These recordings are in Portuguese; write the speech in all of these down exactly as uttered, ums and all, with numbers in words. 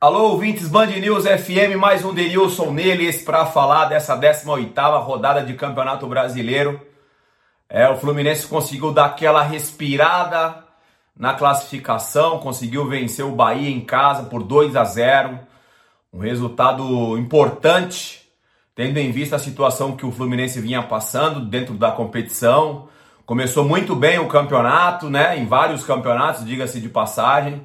Alô, ouvintes Band News F M, mais um Denilson Neles para falar dessa décima oitava rodada de Campeonato Brasileiro. É, o Fluminense conseguiu dar aquela respirada na classificação, conseguiu vencer o Bahia em casa por dois a zero. Um resultado importante, tendo em vista a situação que o Fluminense vinha passando dentro da competição. Começou muito bem o campeonato, né? Em vários campeonatos, diga-se de passagem.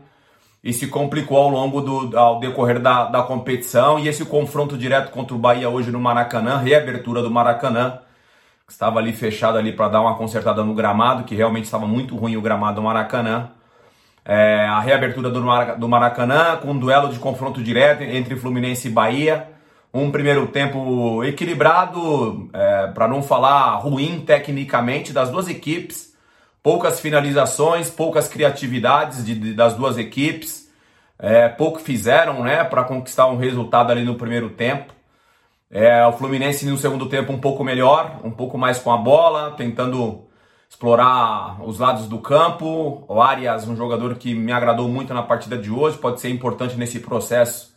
E se complicou ao longo do ao decorrer da, da competição, e esse confronto direto contra o Bahia hoje no Maracanã, reabertura do Maracanã, que estava ali fechado ali para dar uma consertada no gramado, que realmente estava muito ruim o gramado do Maracanã, é, a reabertura do, do Maracanã com um duelo de confronto direto entre Fluminense e Bahia, um primeiro tempo equilibrado, é, para não falar ruim tecnicamente, das duas equipes. Poucas finalizações, poucas criatividades de, de, das duas equipes, é, pouco fizeram, né, para conquistar um resultado ali no primeiro tempo. É, o Fluminense no segundo tempo um pouco melhor, um pouco mais com a bola, tentando explorar os lados do campo. O Arias, um jogador que me agradou muito na partida de hoje, pode ser importante nesse processo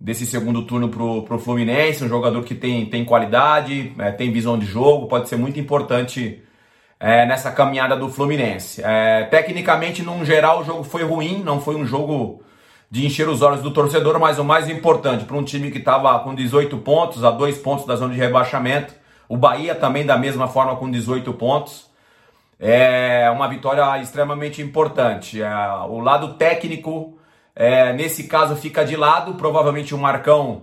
desse segundo turno para o Fluminense, um jogador que tem, tem qualidade, é, tem visão de jogo, pode ser muito importante... É, nessa caminhada do Fluminense. É, tecnicamente, num geral, o jogo foi ruim, não foi um jogo de encher os olhos do torcedor, mas o mais importante, para um time que estava com dezoito pontos, a dois pontos da zona de rebaixamento, o Bahia também da mesma forma com dezoito pontos, é uma vitória extremamente importante. É, o lado técnico, é, nesse caso, fica de lado, provavelmente o Marcão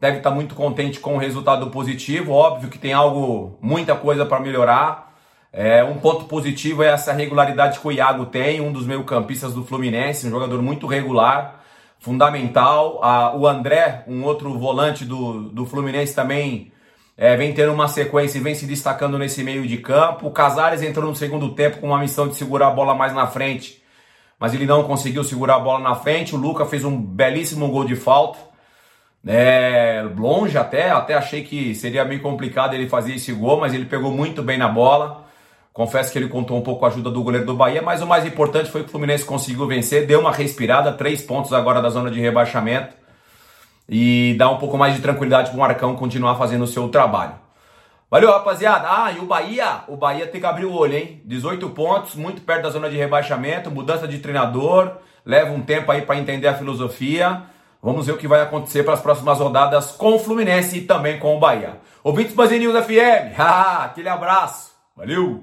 deve estar muito contente com o resultado positivo, óbvio que tem algo, muita coisa para melhorar. É, um ponto positivo é essa regularidade que o Iago tem, um dos meio-campistas do Fluminense, um jogador muito regular, fundamental. A, o André, um outro volante do, do Fluminense também, é, vem tendo uma sequência e vem se destacando nesse meio de campo. O Casares entrou no segundo tempo com uma missão de segurar a bola mais na frente, mas ele não conseguiu segurar a bola na frente. O Lucas fez um belíssimo gol de falta, é, longe até, até achei que seria meio complicado ele fazer esse gol, mas ele pegou muito bem na bola. Confesso que ele contou um pouco com a ajuda do goleiro do Bahia, mas o mais importante foi que o Fluminense conseguiu vencer, deu uma respirada, três pontos agora da zona de rebaixamento, e dá um pouco mais de tranquilidade para o Marcão continuar fazendo o seu trabalho. Valeu, rapaziada! Ah, e o Bahia? O Bahia tem que abrir o olho, hein? dezoito pontos, muito perto da zona de rebaixamento, mudança de treinador, leva um tempo aí para entender a filosofia. Vamos ver o que vai acontecer para as próximas rodadas com o Fluminense e também com o Bahia. Ouvintes Band News F M, aquele abraço, valeu!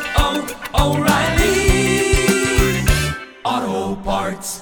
oh, oh, O'Reilly! Auto Parts.